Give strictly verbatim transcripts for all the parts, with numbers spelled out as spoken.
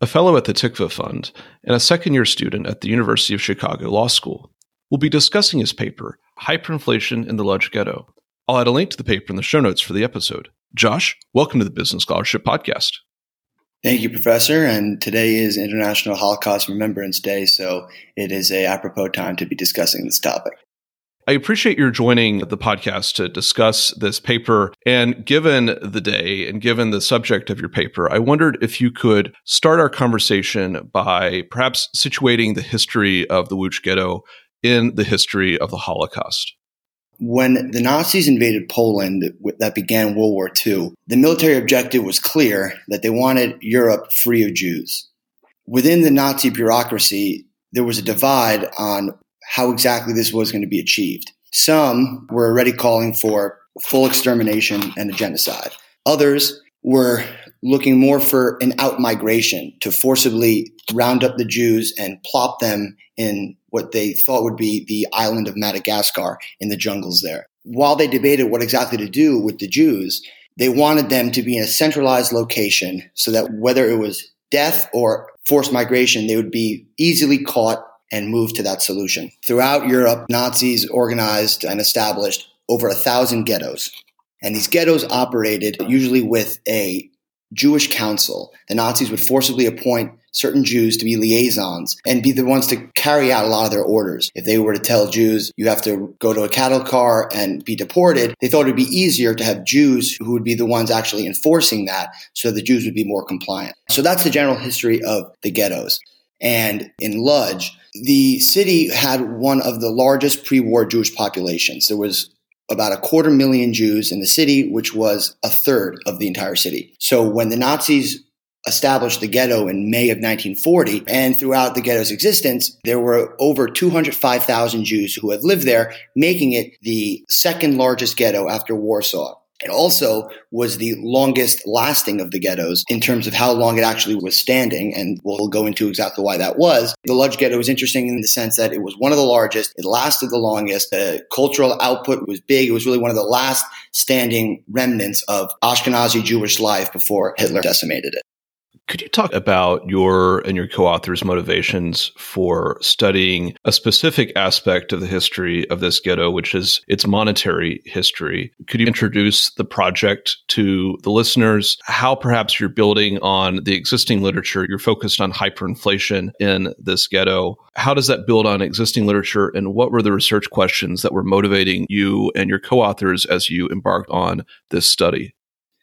a fellow at the Tikvah Fund and a second-year student at the University of Chicago Law School. We'll be discussing his paper, Hyperinflation in the Łódź Ghetto. I'll add a link to the paper in the show notes for the episode. Josh, welcome to the Business Scholarship Podcast. Thank you, Professor. And today is International Holocaust Remembrance Day, so it is an apropos time to be discussing this topic. I appreciate your joining the podcast to discuss this paper. And given the day and given the subject of your paper, I wondered if you could start our conversation by perhaps situating the history of the Łódź Ghetto in the history of the Holocaust. When the Nazis invaded Poland that began World War Two, the military objective was clear that they wanted Europe free of Jews. Within the Nazi bureaucracy, there was a divide on how exactly this was going to be achieved. Some were already calling for full extermination and a genocide. Others were looking more for an out-migration to forcibly round up the Jews and plop them in what they thought would be the island of Madagascar in the jungles there. While they debated what exactly to do with the Jews, they wanted them to be in a centralized location so that whether it was death or forced migration, they would be easily caught and moved to that solution. Throughout Europe, Nazis organized and established over a thousand ghettos. And these ghettos operated usually with a Jewish council. The Nazis would forcibly appoint certain Jews to be liaisons and be the ones to carry out a lot of their orders. If they were to tell Jews, you have to go to a cattle car and be deported, they thought it would be easier to have Jews who would be the ones actually enforcing that so the Jews would be more compliant. So that's the general history of the ghettos. And in Łódź, the city had one of the largest pre-war Jewish populations. There was about a quarter million Jews in the city, which was a third of the entire city. So when the Nazis established the ghetto in May of nineteen forty, and throughout the ghetto's existence, there were over two hundred five thousand Jews who had lived there, making it the second largest ghetto after Warsaw. It also was the longest lasting of the ghettos in terms of how long it actually was standing, and we'll go into exactly why that was. The Łódź Ghetto was interesting in the sense that it was one of the largest, it lasted the longest, the cultural output was big, it was really one of the last standing remnants of Ashkenazi Jewish life before Hitler decimated it. Could you talk about your and your co-author's motivations for studying a specific aspect of the history of this ghetto, which is its monetary history? Could you introduce the project to the listeners? How perhaps you're building on the existing literature? You're focused on hyperinflation in this ghetto. How does that build on existing literature? And what were the research questions that were motivating you and your co-authors as you embarked on this study?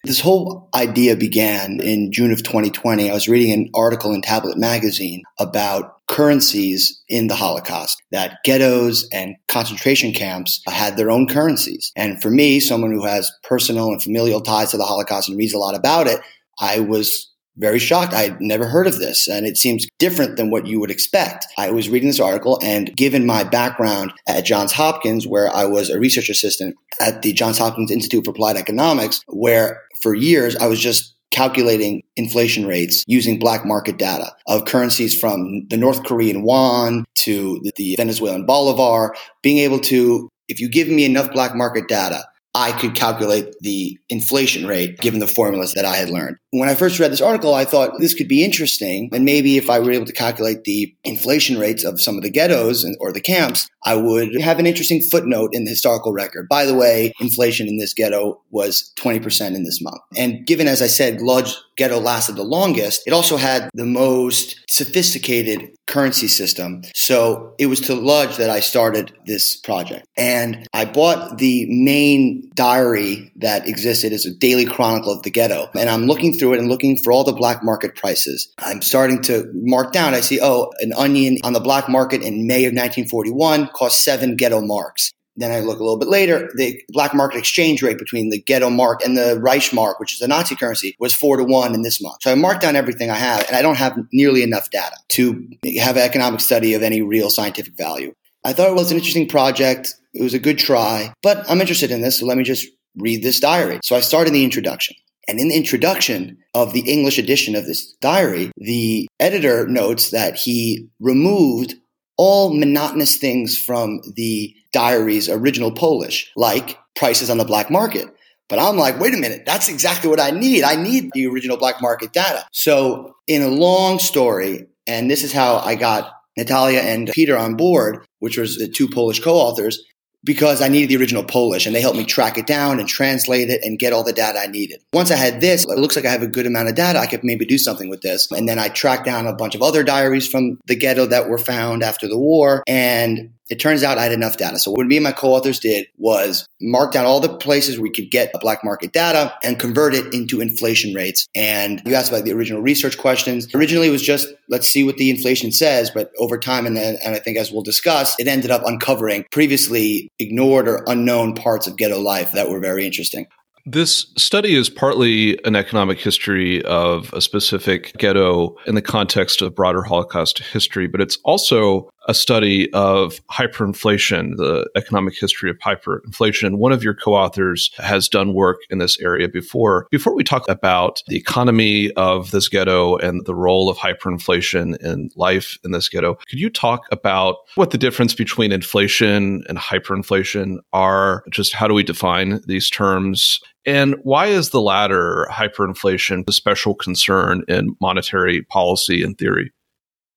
This whole idea began in June of twenty twenty. I was reading an article in Tablet Magazine about currencies in the Holocaust, that ghettos and concentration camps had their own currencies. And for me, someone who has personal and familial ties to the Holocaust and reads a lot about it, I was very shocked. I had never heard of this, and it seems different than what you would expect. I was reading this article, and given my background at Johns Hopkins, where I was a research assistant at the Johns Hopkins Institute for Applied Economics, where for years I was just calculating inflation rates using black market data of currencies from the North Korean won to the Venezuelan Bolivar, being able to, if you give me enough black market data, I could calculate the inflation rate given the formulas that I had learned. When I first read this article, I thought this could be interesting. And maybe if I were able to calculate the inflation rates of some of the ghettos and, or the camps, I would have an interesting footnote in the historical record. By the way, inflation in this ghetto was twenty percent in this month. And given, as I said, Łódź Ghetto lasted the longest, it also had the most sophisticated currency system. So it was to Łódź that I started this project. And I bought the main diary that existed as a daily chronicle of the ghetto. And I'm looking through it and looking for all the black market prices. I'm starting to mark down. I see, oh, an onion on the black market in May of nineteen forty-one cost seven ghetto marks. Then I look a little bit later, the black market exchange rate between the ghetto mark and the Reichsmark, which is the Nazi currency, was four to one in this month. So I marked down everything I have, and I don't have nearly enough data to have an economic study of any real scientific value. I thought it was an interesting project. It was a good try, but I'm interested in this, so let me just read this diary. So I started the introduction. And in the introduction of the English edition of this diary, the editor notes that he removed all monotonous things from the diary's original Polish, like prices on the black market. But I'm like, wait a minute, that's exactly what I need. I need the original black market data. So in a long story, and this is how I got Natalia and Peter on board, which was the two Polish co-authors, because I needed the original Polish, and they helped me track it down and translate it and get all the data I needed. Once I had this, it looks like I have a good amount of data. I could maybe do something with this. And then I tracked down a bunch of other diaries from the ghetto that were found after the war. And it turns out I had enough data. So what me and my co-authors did was mark down all the places we could get black market data and convert it into inflation rates. And you asked about the original research questions. Originally, it was just, let's see what the inflation says. But over time, and, then, and I think as we'll discuss, it ended up uncovering previously ignored or unknown parts of ghetto life that were very interesting. This study is partly an economic history of a specific ghetto in the context of broader Holocaust history, but it's also a study of hyperinflation, the economic history of hyperinflation. And one of your co-authors has done work in this area before. Before we talk about the economy of this ghetto and the role of hyperinflation in life in this ghetto, could you talk about what the difference between inflation and hyperinflation are? Just how do we define these terms? And why is the latter, hyperinflation, a special concern in monetary policy and theory?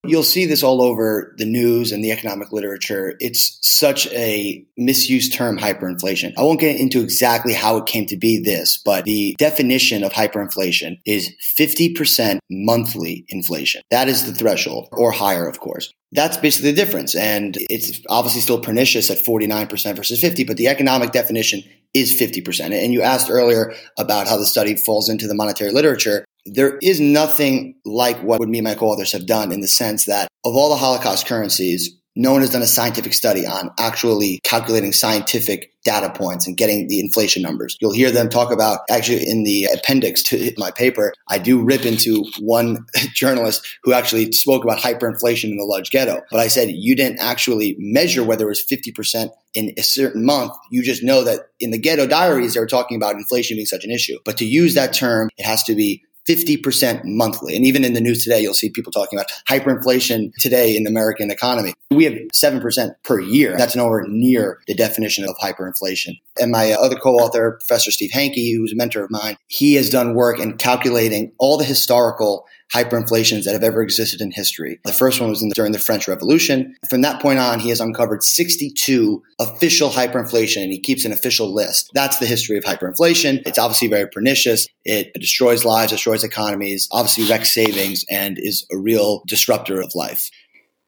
You'll see this all over the news and the economic literature. It's such a misused term, hyperinflation. I won't get into exactly how it came to be this, but the definition of hyperinflation is fifty percent monthly inflation. That is the threshold, or higher, of course. That's basically the difference. And it's obviously still pernicious at forty-nine percent versus fifty, but the economic definition is fifty percent. And you asked earlier about how the study falls into the monetary literature. There is nothing like what me and my co-authors have done, in the sense that of all the Holocaust currencies, no one has done a scientific study on actually calculating scientific data points and getting the inflation numbers. You'll hear them talk about, actually in the appendix to my paper, I do rip into one journalist who actually spoke about hyperinflation in the Łódź Ghetto. But I said, you didn't actually measure whether it was fifty percent in a certain month. You just know that in the ghetto diaries, they were talking about inflation being such an issue. But to use that term, it has to be fifty percent monthly. And even in the news today, you'll see people talking about hyperinflation today in the American economy. We have seven percent per year. That's nowhere near the definition of hyperinflation. And my other co-author, Professor Steve Hanke, who's a mentor of mine, he has done work in calculating all the historical hyperinflations that have ever existed in history. The first one was in the, during the French Revolution. From that point on, he has uncovered sixty-two official hyperinflation, and he keeps an official list. That's the history of hyperinflation. It's obviously very pernicious. It destroys lives, destroys economies, obviously wrecks savings, and is a real disruptor of life.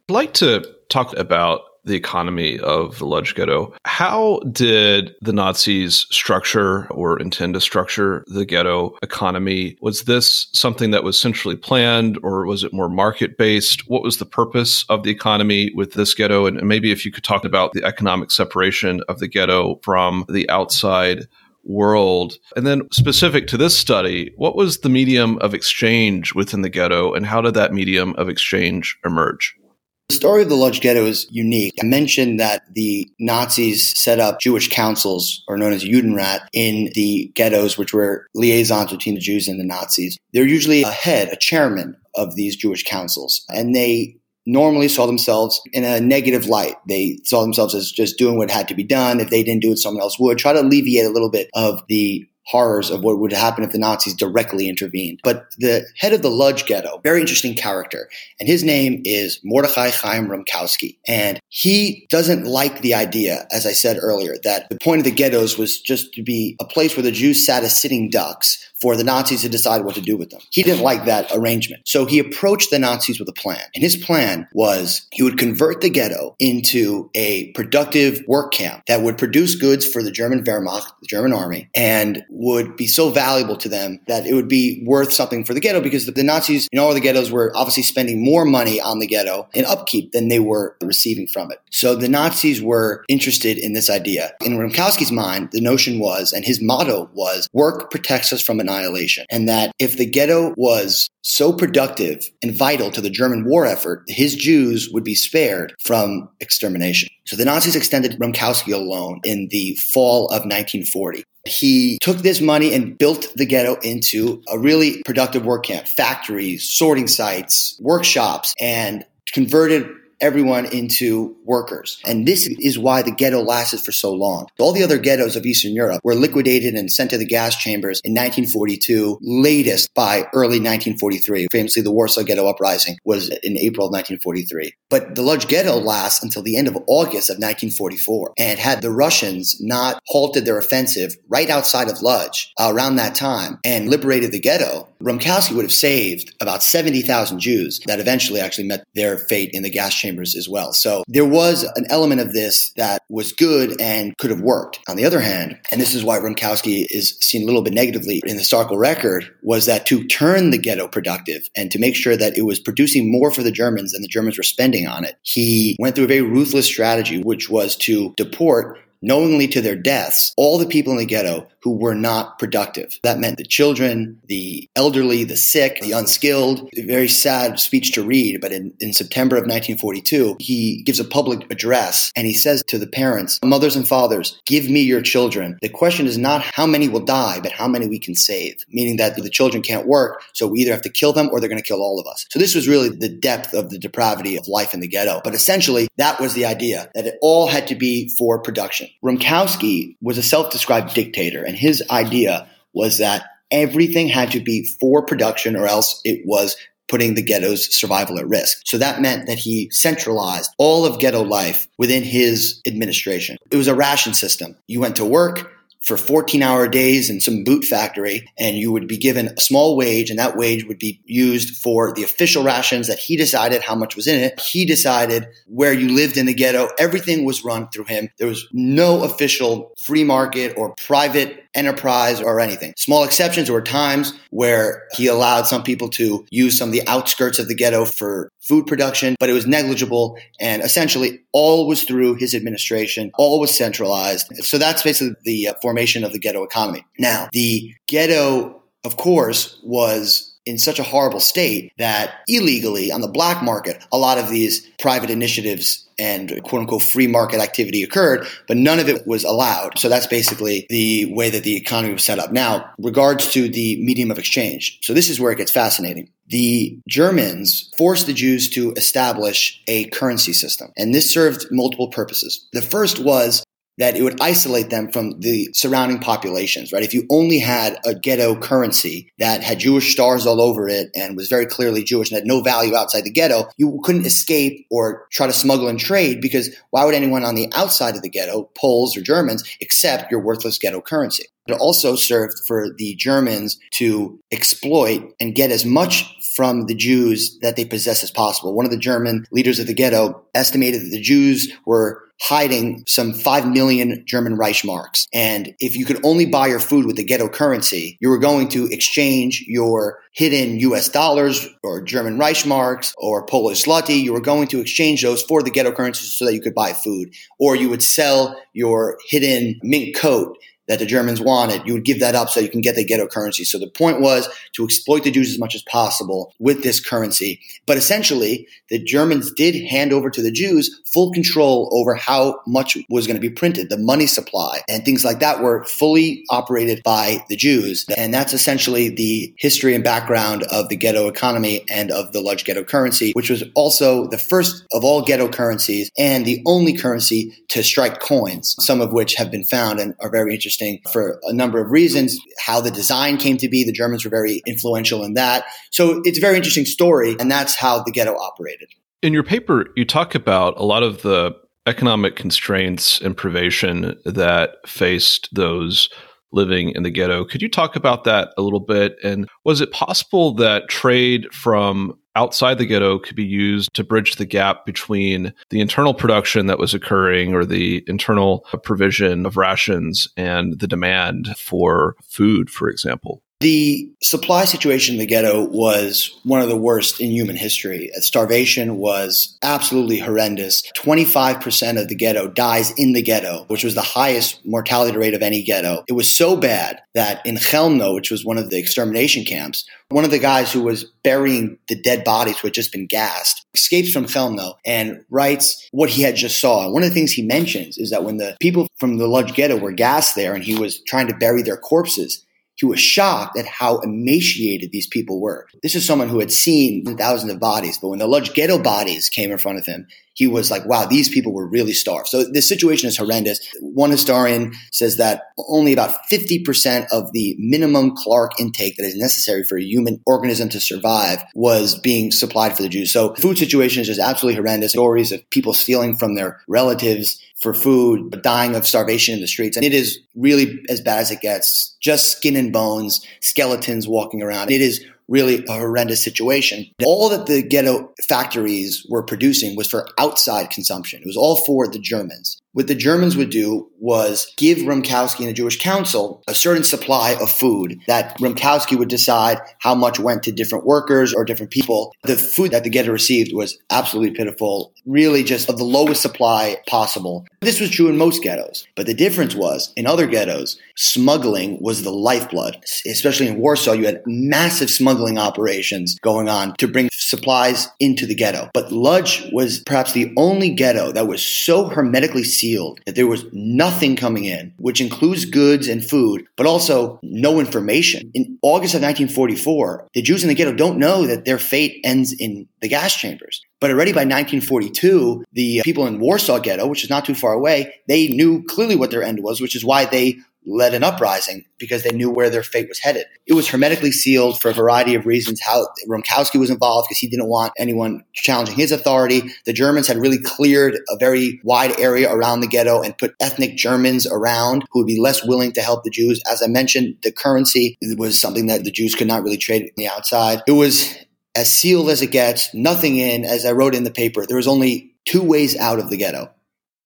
I'd like to talk about the economy of the Łódź Ghetto. How did the Nazis structure or intend to structure the ghetto economy? Was this something that was centrally planned, or was it more market-based? What was the purpose of the economy with this ghetto? And maybe if you could talk about the economic separation of the ghetto from the outside world. And then specific to this study, what was the medium of exchange within the ghetto, and how did that medium of exchange emerge? The story of the Łódź Ghetto is unique. I mentioned that the Nazis set up Jewish councils, or known as Judenrat, in the ghettos, which were liaisons between the Jews and the Nazis. They're usually a head, a chairman of these Jewish councils, and they normally saw themselves in a negative light. They saw themselves as just doing what had to be done. If they didn't do it, someone else would. Try to alleviate a little bit of the horrors of what would happen if the Nazis directly intervened. But the head of the Łódź Ghetto, very interesting character, and his name is Mordechai Chaim Rumkowski. And he doesn't like the idea, as I said earlier, that the point of the ghettos was just to be a place where the Jews sat as sitting ducks for the Nazis to decide what to do with them. He didn't like that arrangement. So he approached the Nazis with a plan. And his plan was he would convert the ghetto into a productive work camp that would produce goods for the German Wehrmacht, the German army, and would be so valuable to them that it would be worth something for the ghetto, because the Nazis in all the ghettos were obviously spending more money on the ghetto in upkeep than they were receiving from it. So the Nazis were interested in this idea. In Rumkowski's mind, the notion was, and his motto was, work protects us from annihilation. And that if the ghetto was so productive and vital to the German war effort, his Jews would be spared from extermination. So the Nazis extended Rumkowski a loan in the fall of nineteen forty. He took this money and built the ghetto into a really productive work camp, factories, sorting sites, workshops, and converted everyone into workers. And this is why the ghetto lasted for so long. All the other ghettos of Eastern Europe were liquidated and sent to the gas chambers in nineteen forty-two, latest by early nineteen forty-three. Famously, the Warsaw Ghetto Uprising was in April of nineteen forty-three. But the Łódź Ghetto lasts until the end of August of nineteen forty-four. And had the Russians not halted their offensive right outside of Łódź uh, around that time and liberated the ghetto, Rumkowski would have saved about seventy thousand Jews that eventually actually met their fate in the gas chambers as well. So there was an element of this that was good and could have worked. On the other hand, and this is why Rumkowski is seen a little bit negatively in the historical record, was that to turn the ghetto productive and to make sure that it was producing more for the Germans than the Germans were spending on it, he went through a very ruthless strategy, which was to deport knowingly to their deaths all the people in the ghetto who were not productive. That meant the children, the elderly, the sick, the unskilled. A very sad speech to read, but in, in September of nineteen forty-two, he gives a public address and he says to the parents, mothers and fathers, give me your children. The question is not how many will die, but how many we can save, meaning that the children can't work, so we either have to kill them or they're going to kill all of us. So this was really the depth of the depravity of life in the ghetto. But essentially, that was the idea, that it all had to be for production. Rumkowski was a self-described dictator, and his idea was that everything had to be for production or else it was putting the ghetto's survival at risk. So that meant that he centralized all of ghetto life within his administration. It was a ration system. You went to work for fourteen-hour days in some boot factory, and you would be given a small wage, and that wage would be used for the official rations that he decided how much was in it. He decided where you lived in the ghetto. Everything was run through him. There was no official free market or private enterprise or anything. Small exceptions were times where he allowed some people to use some of the outskirts of the ghetto for food production, but it was negligible. And essentially all was through his administration, all was centralized. So that's basically the formation of the ghetto economy. Now, the ghetto, of course, was in such a horrible state that illegally on the black market, a lot of these private initiatives and quote unquote free market activity occurred, but none of it was allowed. So that's basically the way that the economy was set up. Now, regards to the medium of exchange. So this is where it gets fascinating. The Germans forced the Jews to establish a currency system, and this served multiple purposes. The first was that it would isolate them from the surrounding populations, right? If you only had a ghetto currency that had Jewish stars all over it and was very clearly Jewish and had no value outside the ghetto, you couldn't escape or try to smuggle and trade, because why would anyone on the outside of the ghetto, Poles or Germans, accept your worthless ghetto currency? It also served for the Germans to exploit and get as much from the Jews that they possessed as possible. One of the German leaders of the ghetto estimated that the Jews were hiding some five million German Reichsmarks. And if you could only buy your food with the ghetto currency, you were going to exchange your hidden U S dollars or German Reichsmarks or Polish zloty. You were going to exchange those for the ghetto currency so that you could buy food. Or you would sell your hidden mink coat that the Germans wanted. You would give that up so you can get the ghetto currency. So the point was to exploit the Jews as much as possible with this currency. But essentially, the Germans did hand over to the Jews full control over how much was going to be printed, the money supply, and things like that were fully operated by the Jews. And that's essentially the history and background of the ghetto economy and of the Łódź ghetto currency, which was also the first of all ghetto currencies and the only currency to strike coins, some of which have been found and are very interesting for a number of reasons. How the design came to be, the Germans were very influential in that. So it's a very interesting story, and that's how the ghetto operated. In your paper, you talk about a lot of the economic constraints and privation that faced those living in the ghetto. Could you talk about that a little bit? And was it possible that trade from outside the ghetto could be used to bridge the gap between the internal production that was occurring or the internal provision of rations and the demand for food, for example? The supply situation in the ghetto was one of the worst in human history. Starvation was absolutely horrendous. twenty-five percent of the ghetto dies in the ghetto, which was the highest mortality rate of any ghetto. It was so bad that in Chelmno, which was one of the extermination camps, one of the guys who was burying the dead bodies who had just been gassed escapes from Chelmno and writes what he had just saw. And one of the things he mentions is that when the people from the Łódź Ghetto were gassed there and he was trying to bury their corpses, he was shocked at how emaciated these people were. This is someone who had seen thousands of bodies, but when the Łódź Ghetto bodies came in front of him, he was like, wow, these people were really starved. So this situation is horrendous. One historian says that only about fifty percent of the minimum caloric intake that is necessary for a human organism to survive was being supplied for the Jews. So the food situation is just absolutely horrendous. Stories of people stealing from their relatives for food, but dying of starvation in the streets. And it is really as bad as it gets. Just skin and bones, skeletons walking around. It is really a horrendous situation. All that the ghetto factories were producing was for outside consumption. It was all for the Germans. What the Germans would do was give Rumkowski and the Jewish Council a certain supply of food that Rumkowski would decide how much went to different workers or different people. The food that the ghetto received was absolutely pitiful, really just of the lowest supply possible. This was true in most ghettos, but the difference was in other ghettos, smuggling was the lifeblood. Especially in Warsaw, you had massive smuggling operations going on to bring supplies into the ghetto. But Łódź was perhaps the only ghetto that was so hermetically sealed that there was nothing coming in, which includes goods and food, but also no information. In August of nineteen forty-four, the Jews in the ghetto don't know that their fate ends in the gas chambers. But already by nineteen forty-two, the people in Warsaw Ghetto, which is not too far away, they knew clearly what their end was, which is why they led an uprising, because they knew where their fate was headed. It was hermetically sealed for a variety of reasons. How Rumkowski was involved because he didn't want anyone challenging his authority. The Germans had really cleared a very wide area around the ghetto and put ethnic Germans around who would be less willing to help the Jews. As I mentioned, the currency was something that the Jews could not really trade on the outside. It was as sealed as it gets, nothing in. As I wrote in the paper, there was only two ways out of the ghetto: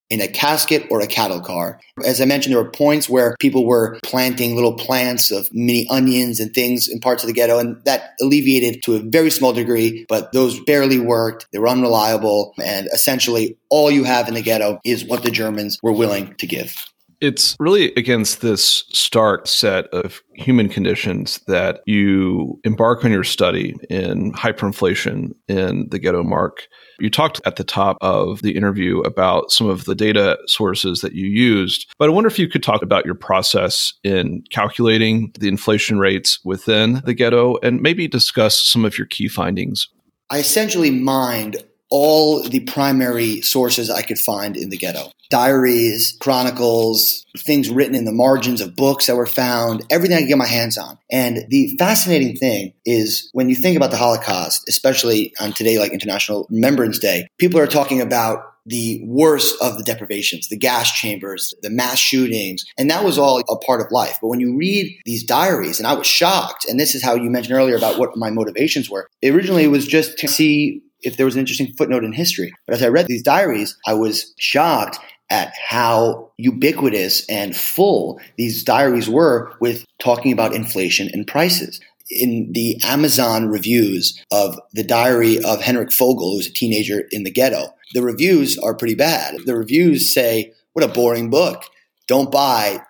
in a casket or a cattle car. As I mentioned, there were points where people were planting little plants of mini onions and things in parts of the ghetto, and that alleviated to a very small degree, but those barely worked. They were unreliable, and essentially all you have in the ghetto is what the Germans were willing to give. It's really against this stark set of human conditions that you embark on your study in hyperinflation in the ghetto, Mark. You talked at the top of the interview about some of the data sources that you used, but I wonder if you could talk about your process in calculating the inflation rates within the ghetto and maybe discuss some of your key findings. I essentially mined all the primary sources I could find in the ghetto. Diaries, chronicles, things written in the margins of books that were found, everything I could get my hands on. And the fascinating thing is when you think about the Holocaust, especially on today, like International Remembrance Day, people are talking about the worst of the deprivations, the gas chambers, the mass shootings, and that was all a part of life. But when you read these diaries, and I was shocked, and this is how you mentioned earlier about what my motivations were. Originally, it was just to see if there was an interesting footnote in history. But as I read these diaries, I was shocked at how ubiquitous and full these diaries were with talking about inflation and prices. In the Amazon reviews of the diary of Henrik Fogel, who's a teenager in the ghetto, the reviews are pretty bad. The reviews say, what a boring book. Don't buy.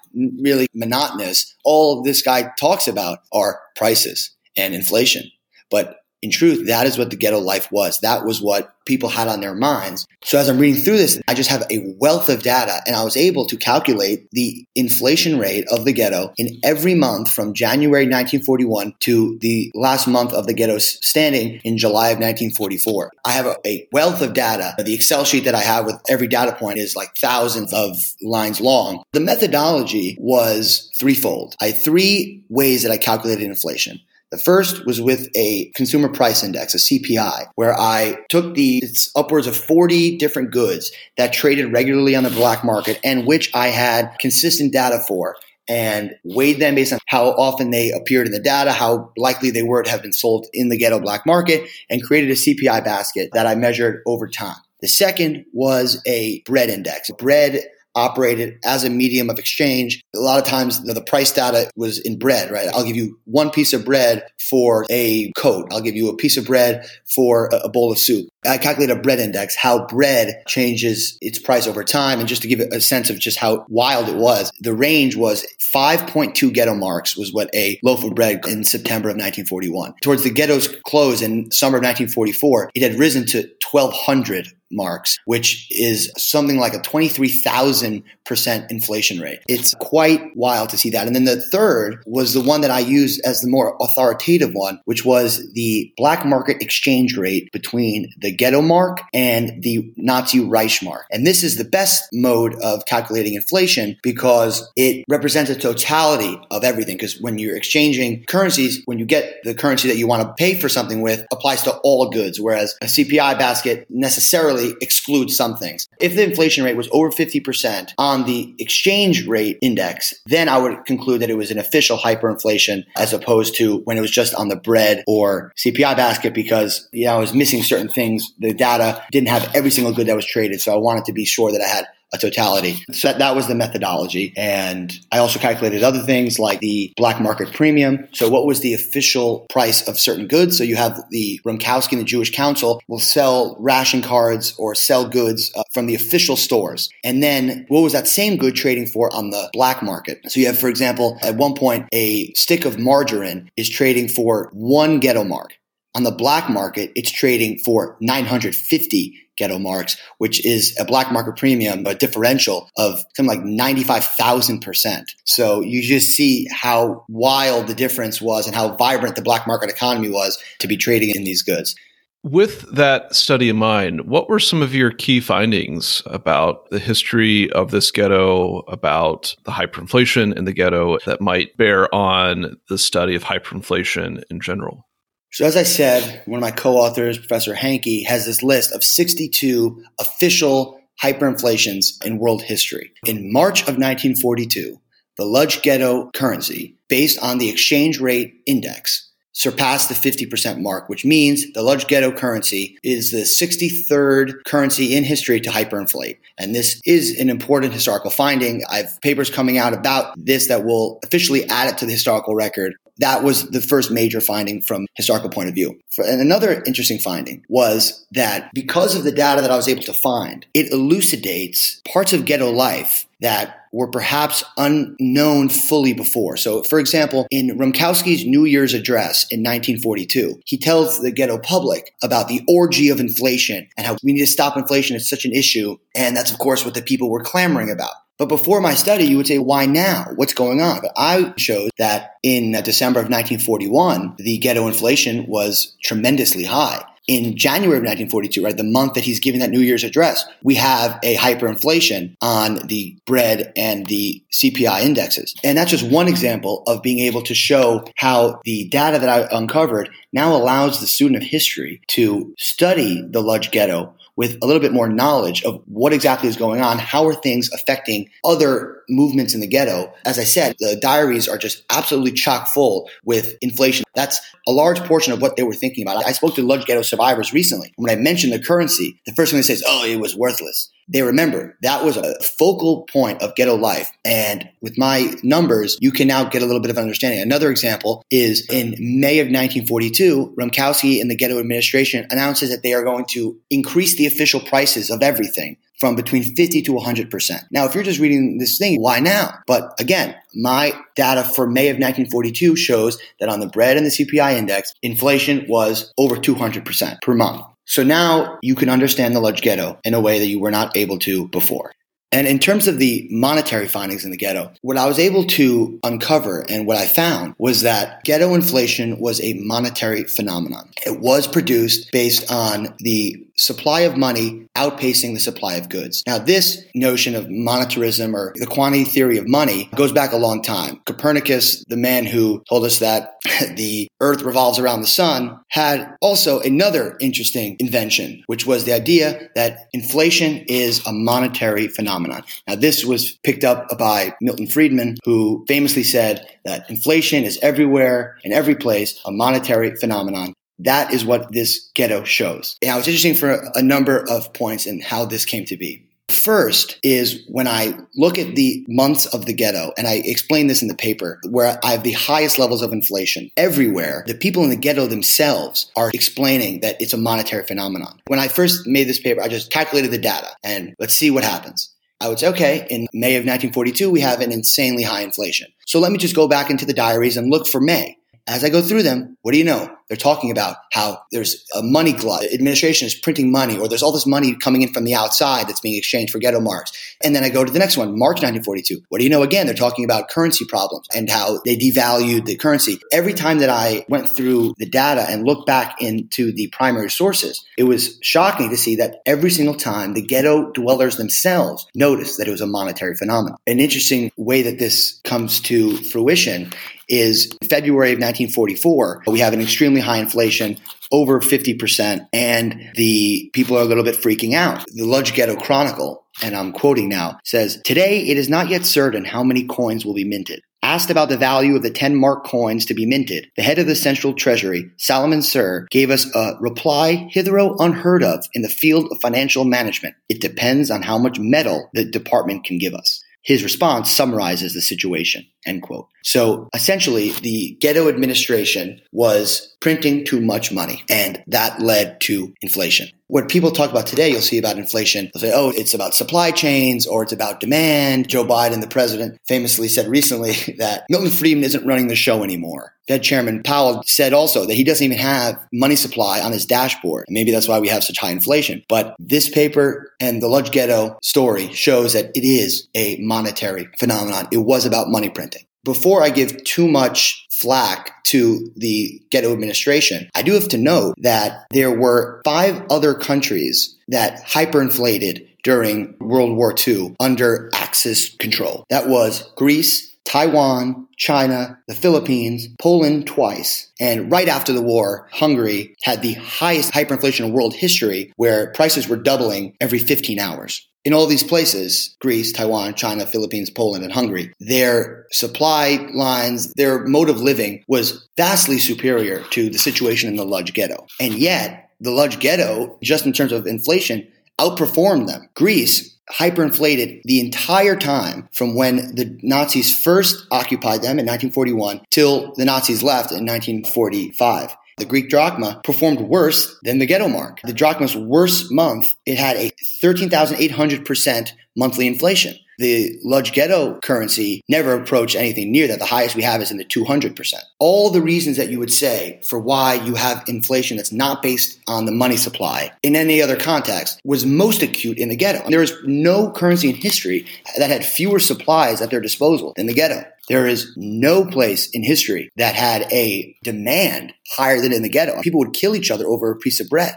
Really monotonous. All this guy talks about are prices and inflation. But in truth, that is what the ghetto life was. That was what people had on their minds. So as I'm reading through this, I just have a wealth of data, and I was able to calculate the inflation rate of the ghetto in every month from January nineteen forty-one to the last month of the ghetto's standing in July of nineteen forty-four. I have a, a wealth of data. The Excel sheet that I have with every data point is like thousands of lines long. The methodology was threefold. I had three ways that I calculated inflation. The first was with a consumer price index, a C P I, where I took the it's upwards of forty different goods that traded regularly on the black market and which I had consistent data for. and weighed them based on how often they appeared in the data, how likely they were to have been sold in the ghetto black market, and created a C P I basket that I measured over time. The second was a bread index. Bread operated as a medium of exchange. A lot of times the price data was in bread, right? I'll give you one piece of bread for a coat. I'll give you a piece of bread for a bowl of soup. I calculate a bread index, how bread changes its price over time. And just to give a sense of just how wild it was, the range was five point two ghetto marks was what a loaf of bread in September of nineteen forty-one. Towards the ghetto's close in summer of nineteen forty-four, it had risen to twelve hundred marks, which is something like a twenty-three thousand percent inflation rate. It's quite wild to see that. And then the third was the one that I used as the more authoritative one, which was the black market exchange rate between the ghetto mark and the Nazi Reichsmark. And this is the best mode of calculating inflation because it represents a totality of everything. Because when you're exchanging currencies, when you get the currency that you want to pay for something with, applies to all goods, whereas a C P I basket necessarily exclude some things. If the inflation rate was over fifty percent on the exchange rate index, then I would conclude that it was an official hyperinflation as opposed to when it was just on the bread or C P I basket because, you know, I was missing certain things. The data didn't have every single good that was traded, so I wanted to be sure that I had a totality. So that was the methodology. And I also calculated other things like the black market premium. So what was the official price of certain goods? So you have the Rumkowski and the Jewish Council will sell ration cards or sell goods uh, from the official stores. And then what was that same good trading for on the black market? So you have, for example, at one point, a stick of margarine is trading for one ghetto mark. On the black market, it's trading for nine hundred fifty ghetto marks, which is a black market premium, a differential of something like ninety-five thousand percent. So you just see how wild the difference was and how vibrant the black market economy was to be trading in these goods. With that study in mind, what were some of your key findings about the history of this ghetto, about the hyperinflation in the ghetto that might bear on the study of hyperinflation in general? So as I said, one of my co-authors, Professor Hanke, has this list of sixty-two official hyperinflations in world history. In March of nineteen forty-two, the Łódź Ghetto currency, based on the exchange rate index, surpassed the fifty percent mark, which means the Łódź Ghetto currency is the sixty-third currency in history to hyperinflate. And this is an important historical finding. I have papers coming out about this that will officially add it to the historical record. That was the first major finding from historical point of view. And another interesting finding was that because of the data that I was able to find, it elucidates parts of ghetto life that were perhaps unknown fully before. So, for example, in Rumkowski's New Year's address in nineteen forty-two, he tells the ghetto public about the orgy of inflation and how we need to stop inflation. It's such an issue. And that's, of course, what the people were clamoring about. But before my study, you would say, why now? What's going on? But I showed that in December of nineteen forty-one, the ghetto inflation was tremendously high. In January of nineteen forty-two, right, the month that he's giving that New Year's address, we have a hyperinflation on the bread and the C P I indexes. And that's just one example of being able to show how the data that I uncovered now allows the student of history to study the Łódź Ghetto with a little bit more knowledge of what exactly is going on, how are things affecting other movements in the ghetto. As I said, the diaries are just absolutely chock full with inflation. That's a large portion of what they were thinking about. I spoke to Łódź Ghetto survivors recently. When I mentioned the currency, the first thing they say is, oh, it was worthless. They remember that was a focal point of ghetto life. And with my numbers, you can now get a little bit of understanding. Another example is in May of nineteen forty-two, Rumkowski and the ghetto administration announces that they are going to increase the official prices of everything from between fifty to one hundred percent. Now, if you're just reading this thing, why now? But again, my data for May of nineteen forty-two shows that on the bread and the C P I index, inflation was over two hundred percent per month. So now you can understand the Łódź Ghetto in a way that you were not able to before. And in terms of the monetary findings in the ghetto, what I was able to uncover and what I found was that ghetto inflation was a monetary phenomenon. It was produced based on the supply of money outpacing the supply of goods. Now, this notion of monetarism or the quantity theory of money goes back a long time. Copernicus, the man who told us that the earth revolves around the sun, had also another interesting invention, which was the idea that inflation is a monetary phenomenon. Now, this was picked up by Milton Friedman, who famously said that inflation is everywhere and every place a monetary phenomenon. That is what this ghetto shows. Now, it's interesting for a number of points in how this came to be. First is when I look at the months of the ghetto, and I explain this in the paper, where I have the highest levels of inflation everywhere, the people in the ghetto themselves are explaining that it's a monetary phenomenon. When I first made this paper, I just calculated the data, and let's see what happens. I would say, okay, in May of nineteen forty-two, we have an insanely high inflation. So let me just go back into the diaries and look for May. As I go through them, what do you know? They're talking about how there's a money glut. Administration is printing money, or there's all this money coming in from the outside that's being exchanged for ghetto marks. And then I go to the next one, March nineteen forty-two. What do you know? Again, they're talking about currency problems and how they devalued the currency. Every time that I went through the data and looked back into the primary sources, it was shocking to see that every single time the ghetto dwellers themselves noticed that it was a monetary phenomenon. An interesting way that this comes to fruition is February of nineteen forty-four, we have an extremely high inflation, over fifty percent, and the people are a little bit freaking out. The Łódź Ghetto Chronicle, and I'm quoting now, says, "Today it is not yet certain how many coins will be minted. Asked about the value of the ten mark coins to be minted, the head of the central treasury, Salomon Sir, gave us a reply hitherto unheard of in the field of financial management. It depends on how much metal the department can give us. His response summarizes the situation," end quote. So essentially, the ghetto administration was printing too much money, and that led to inflation. What people talk about today, you'll see about inflation, they'll say, oh, it's about supply chains or it's about demand. Joe Biden, the president, famously said recently that Milton Friedman isn't running the show anymore. Fed Chairman Powell said also that he doesn't even have money supply on his dashboard. Maybe that's why we have such high inflation. But this paper and the Łódź Ghetto story shows that it is a monetary phenomenon. It was about money printing. Before I give too much flack to the ghetto administration, I do have to note that there were five other countries that hyperinflated during World War Two under Axis control. That was Greece, Taiwan, China, the Philippines, Poland twice. And right after the war, Hungary had the highest hyperinflation in world history, where prices were doubling every fifteen hours. In all these places, Greece, Taiwan, China, Philippines, Poland, and Hungary, their supply lines, their mode of living was vastly superior to the situation in the Łódź Ghetto. And yet, the Łódź Ghetto, just in terms of inflation, outperformed them. Greece hyperinflated the entire time from when the Nazis first occupied them in nineteen forty-one till the Nazis left in nineteen forty-five. The Greek drachma performed worse than the ghetto mark. The drachma's worst month, it had a thirteen thousand eight hundred percent monthly inflation. The Łódź Ghetto currency never approached anything near that. The highest we have is in the two hundred percent. All the reasons that you would say for why you have inflation that's not based on the money supply in any other context was most acute in the ghetto. There is no currency in history that had fewer supplies at their disposal than the ghetto. There is no place in history that had a demand higher than in the ghetto. People would kill each other over a piece of bread.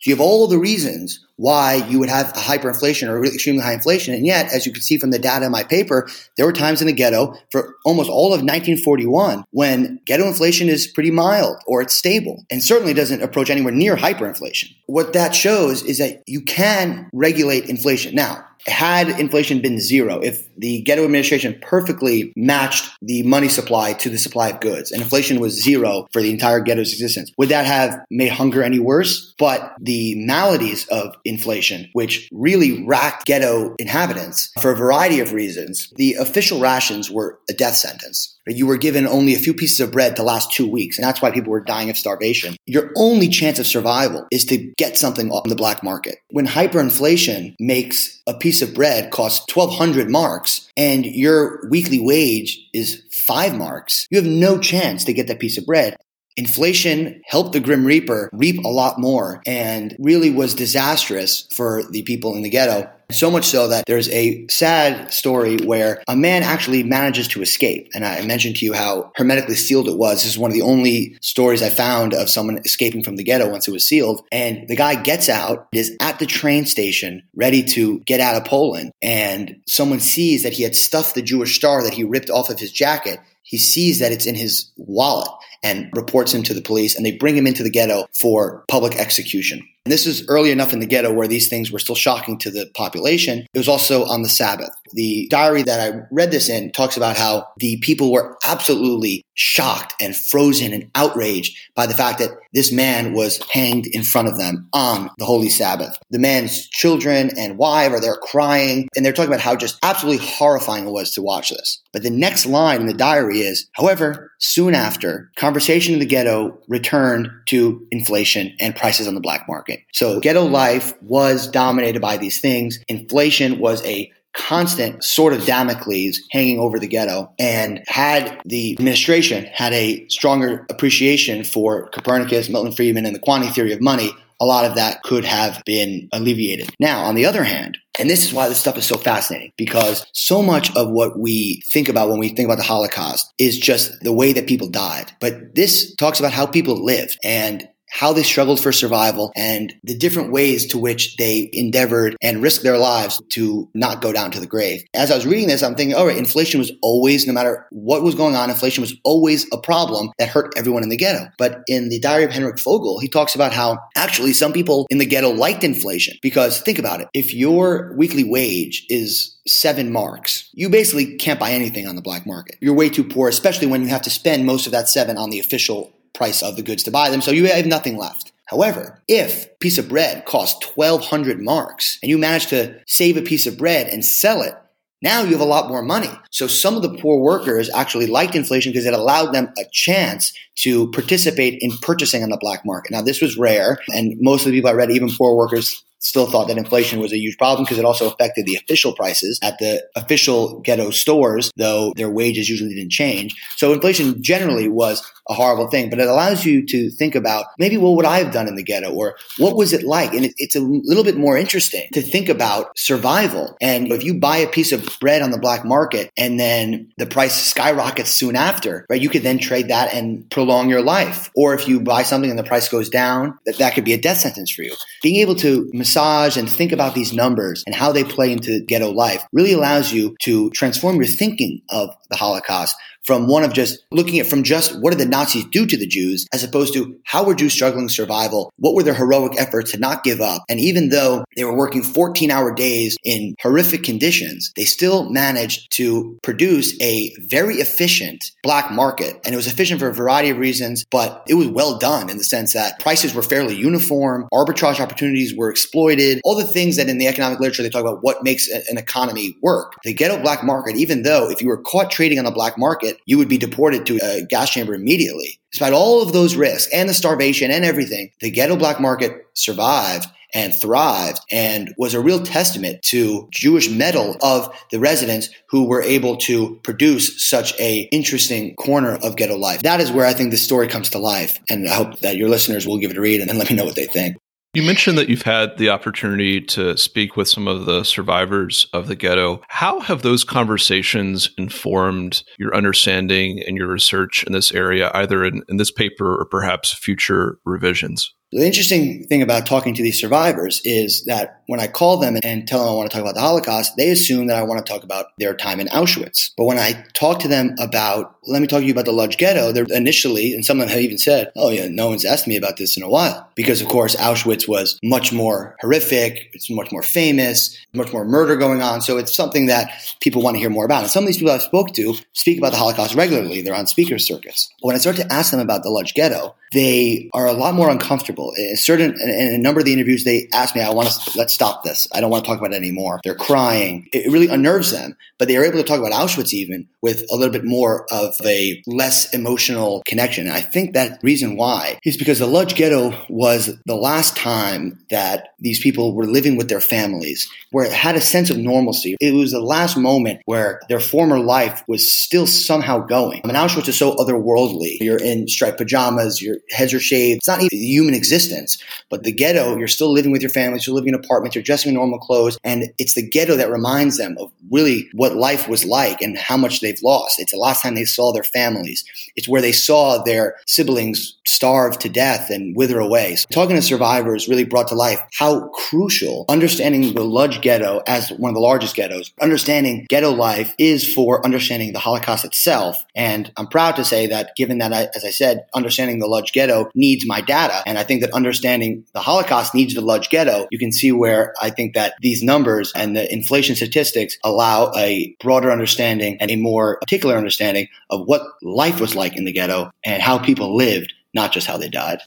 So you have all the reasons why you would have a hyperinflation or really extremely high inflation. And yet, as you can see from the data in my paper, there were times in the ghetto for almost all of nineteen forty-one when ghetto inflation is pretty mild or it's stable and certainly doesn't approach anywhere near hyperinflation. What that shows is that you can regulate inflation. Now, had inflation been zero, if the ghetto administration perfectly matched the money supply to the supply of goods and inflation was zero for the entire ghetto's existence, would that have made hunger any worse? But the maladies of inflation, which really racked ghetto inhabitants for a variety of reasons, the official rations were a death sentence. You were given only a few pieces of bread to last two weeks, and that's why people were dying of starvation. Your only chance of survival is to get something on the black market. When hyperinflation makes a piece of bread cost twelve hundred marks and your weekly wage is five marks, you have no chance to get that piece of bread. Inflation helped the Grim Reaper reap a lot more and really was disastrous for the people in the ghetto. So much so that there's a sad story where a man actually manages to escape. And I mentioned to you how hermetically sealed it was. This is one of the only stories I found of someone escaping from the ghetto once it was sealed. And the guy gets out, is at the train station, ready to get out of Poland. And someone sees that he had stuffed the Jewish star that he ripped off of his jacket. He sees that it's in his wallet and reports him to the police, and they bring him into the ghetto for public execution. And this is early enough in the ghetto where these things were still shocking to the population. It was also on the Sabbath. The diary that I read this in talks about how the people were absolutely shocked and frozen and outraged by the fact that this man was hanged in front of them on the Holy Sabbath. The man's children and wife are there crying, and they're talking about how just absolutely horrifying it was to watch this. But the next line in the diary is, however, soon after, conversation in the ghetto returned to inflation and prices on the black market. So ghetto life was dominated by these things. Inflation was a constant sort of Damocles hanging over the ghetto, and had the administration had a stronger appreciation for Copernicus, Milton Friedman, and the quantity theory of money, a lot of that could have been alleviated. Now, on the other hand, and this is why this stuff is so fascinating, because so much of what we think about when we think about the Holocaust is just the way that people died. But this talks about how people lived and how they struggled for survival and the different ways to which they endeavored and risked their lives to not go down to the grave. As I was reading this, I'm thinking, all right, inflation was always, no matter what was going on, inflation was always a problem that hurt everyone in the ghetto. But in the diary of Henrik Fogel, he talks about how actually some people in the ghetto liked inflation, because think about it. If your weekly wage is seven marks, you basically can't buy anything on the black market. You're way too poor, especially when you have to spend most of that seven on the official price of the goods to buy them, so you have nothing left. However, if a piece of bread costs twelve hundred marks and you manage to save a piece of bread and sell it, now you have a lot more money. So some of the poor workers actually liked inflation because it allowed them a chance to participate in purchasing on the black market. Now, this was rare, and most of the people I read, even poor workers, still thought that inflation was a huge problem because it also affected the official prices at the official ghetto stores, though their wages usually didn't change. So inflation generally was a horrible thing, but it allows you to think about maybe what would I have done in the ghetto, or what was it like? And it, it's a little bit more interesting to think about survival. And if you buy a piece of bread on the black market and then the price skyrockets soon after, right, you could then trade that and prolong your life. Or if you buy something and the price goes down, that, that could be a death sentence for you. Being able to massage and think about these numbers and how they play into ghetto life really allows you to transform your thinking of the Holocaust from one of just looking at from just what did the Nazis do to the Jews, as opposed to how were Jews struggling survival, what were their heroic efforts to not give up. And even though they were working fourteen-hour days in horrific conditions, they still managed to produce a very efficient black market. And it was efficient for a variety of reasons, but it was well done in the sense that prices were fairly uniform, arbitrage opportunities were exploited, all the things that in the economic literature they talk about what makes an economy work. The ghetto black market, even though if you were caught trading on the black market, you would be deported to a gas chamber immediately. Despite all of those risks and the starvation and everything, the ghetto black market survived and thrived and was a real testament to Jewish mettle of the residents who were able to produce such an interesting corner of ghetto life. That is where I think this story comes to life, and I hope that your listeners will give it a read and then let me know what they think. You mentioned that you've had the opportunity to speak with some of the survivors of the ghetto. How have those conversations informed your understanding and your research in this area, either in, in this paper or perhaps future revisions? The interesting thing about talking to these survivors is that when I call them and tell them I want to talk about the Holocaust, they assume that I want to talk about their time in Auschwitz. But when I talk to them about, let me talk to you about the Łódź Ghetto, they're initially, and some of them have even said, oh yeah, no one's asked me about this in a while. Because of course, Auschwitz was much more horrific, it's much more famous, much more murder going on. So it's something that people want to hear more about. And some of these people I've spoke to speak about the Holocaust regularly. They're on speaker circuits. But when I start to ask them about the Łódź Ghetto, they are a lot more uncomfortable. A certain, in a number of the interviews, they asked me, I want to, let's stop this. I don't want to talk about it anymore. They're crying. It really unnerves them, but they are able to talk about Auschwitz even with a little bit more of of a less emotional connection. And I think that reason why is because the Łódź Ghetto was the last time that these people were living with their families, where it had a sense of normalcy. It was the last moment where their former life was still somehow going. I mean, Auschwitz is so otherworldly. You're in striped pajamas, your heads are shaved. It's not even human existence. But the ghetto, you're still living with your families, you're living in apartments, you're dressing in normal clothes. And it's the ghetto that reminds them of really what life was like and how much they've lost. It's the last time they saw their families. It's where they saw their siblings starve to death and wither away. So talking to survivors really brought to life how crucial understanding the Łódź Ghetto as one of the largest ghettos, understanding ghetto life is for understanding the Holocaust itself. And I'm proud to say that given that, I, as I said, understanding the Łódź Ghetto needs my data. And I think that understanding the Holocaust needs the Łódź Ghetto. You can see where I think that these numbers and the inflation statistics allow a broader understanding and a more particular understanding of what life was like in the ghetto and how people lived, not just how they died.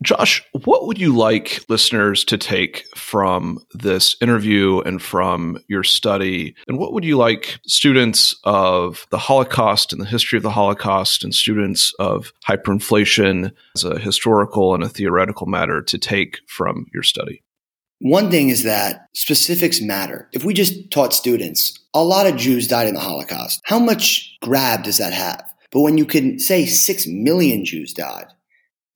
Josh, what would you like listeners to take from this interview and from your study? And what would you like students of the Holocaust and the history of the Holocaust and students of hyperinflation as a historical and a theoretical matter to take from your study? One thing is that specifics matter. If we just taught students, a lot of Jews died in the Holocaust, how much grab does that have? But when you can say six million Jews died,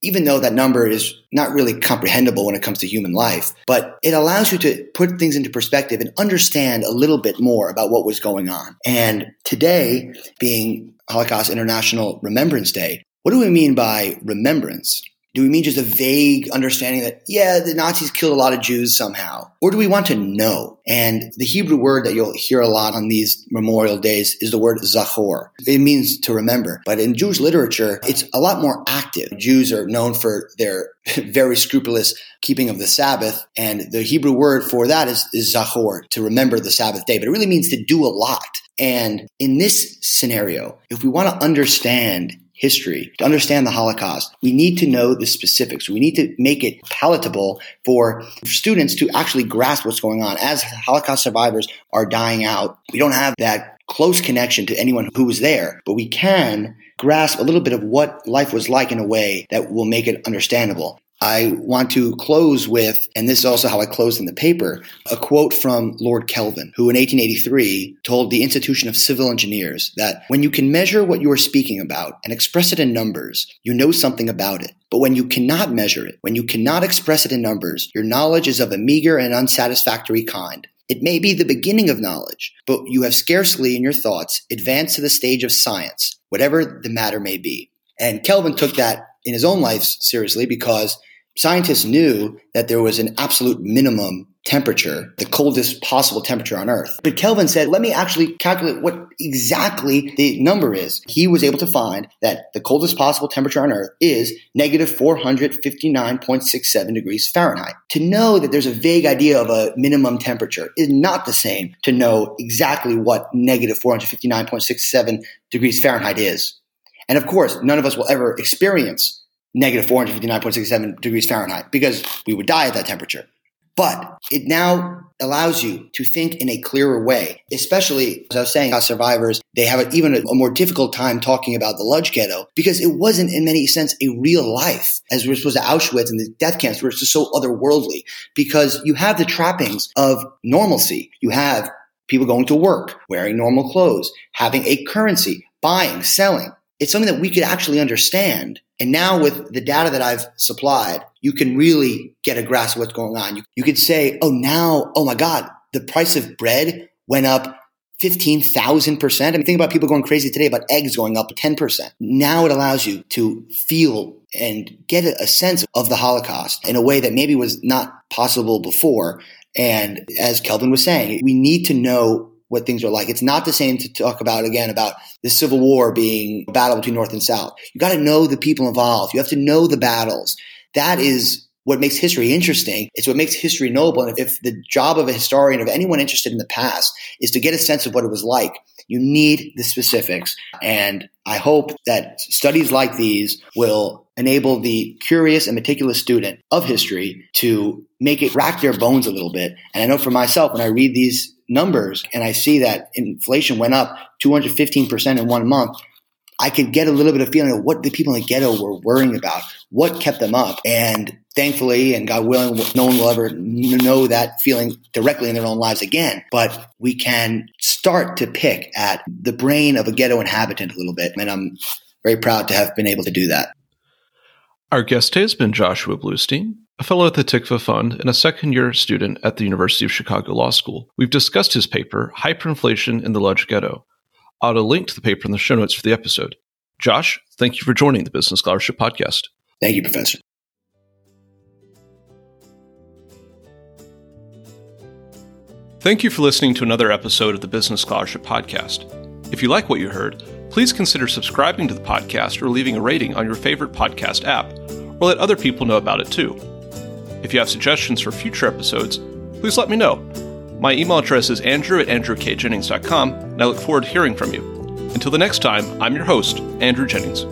even though that number is not really comprehensible when it comes to human life, but it allows you to put things into perspective and understand a little bit more about what was going on. And today, being Holocaust International Remembrance Day, what do we mean by remembrance? Do we mean just a vague understanding that, yeah, the Nazis killed a lot of Jews somehow? Or do we want to know? And the Hebrew word that you'll hear a lot on these memorial days is the word zachor. It means to remember. But in Jewish literature, it's a lot more active. Jews are known for their very scrupulous keeping of the Sabbath. And the Hebrew word for that is, is zachor, to remember the Sabbath day. But it really means to do a lot. And in this scenario, if we want to understand history, to understand the Holocaust, we need to know the specifics. We need to make it palatable for students to actually grasp what's going on. As Holocaust survivors are dying out, we don't have that close connection to anyone who was there, but we can grasp a little bit of what life was like in a way that will make it understandable. I want to close with, and this is also how I closed in the paper, a quote from Lord Kelvin, who in eighteen eighty-three told the Institution of Civil Engineers that when you can measure what you are speaking about and express it in numbers, you know something about it. But when you cannot measure it, when you cannot express it in numbers, your knowledge is of a meager and unsatisfactory kind. It may be the beginning of knowledge, but you have scarcely in your thoughts advanced to the stage of science, whatever the matter may be. And Kelvin took that in his own life seriously because scientists knew that there was an absolute minimum temperature, the coldest possible temperature on Earth. But Kelvin said, let me actually calculate what exactly the number is. He was able to find that the coldest possible temperature on Earth is negative four hundred fifty-nine point six seven degrees Fahrenheit. To know that there's a vague idea of a minimum temperature is not the same to know exactly what negative four hundred fifty-nine point six seven degrees Fahrenheit is. And of course, none of us will ever experience negative four hundred fifty-nine point six seven degrees Fahrenheit because we would die at that temperature. But it now allows you to think in a clearer way, especially, as I was saying, how survivors, they have an, even a, a more difficult time talking about the Łódź Ghetto because it wasn't in many sense a real life as we're supposed to Auschwitz and the death camps where it's just so otherworldly because you have the trappings of normalcy. You have people going to work, wearing normal clothes, having a currency, buying, selling. It's something that we could actually understand. And now with the data that I've supplied, you can really get a grasp of what's going on. You, you could say, oh, now, oh my God, the price of bread went up fifteen thousand percent. I mean, think about people going crazy today about eggs going up ten percent. Now it allows you to feel and get a sense of the Holocaust in a way that maybe was not possible before. And as Kelvin was saying, we need to know what things are like. It's not the same to talk about, again, about the Civil War being a battle between North and South. You got to know the people involved. You have to know the battles. That is what makes history interesting. It's what makes history knowable. And if the job of a historian, of anyone interested in the past, is to get a sense of what it was like, you need the specifics. And I hope that studies like these will enable the curious and meticulous student of history to make it rack their bones a little bit. And I know for myself, when I read these numbers and I see that inflation went up two hundred fifteen percent in one month, I could get a little bit of feeling of what the people in the ghetto were worrying about, what kept them up. And thankfully, and God willing, no one will ever know that feeling directly in their own lives again. But we can start to pick at the brain of a ghetto inhabitant a little bit. And I'm very proud to have been able to do that. Our guest today has been Joshua Bluestein, a fellow at the Tikvah Fund and a second-year student at the University of Chicago Law School. We've discussed his paper, Hyperinflation in the Łódź Ghetto. I'll link to the paper in the show notes for the episode. Josh, thank you for joining the Business Scholarship Podcast. Thank you, Professor. Thank you for listening to another episode of the Business Scholarship Podcast. If you like what you heard, please consider subscribing to the podcast or leaving a rating on your favorite podcast app, or let other people know about it too. If you have suggestions for future episodes, please let me know. My email address is andrew at andrew k jennings dot com, and I look forward to hearing from you. Until the next time, I'm your host, Andrew Jennings.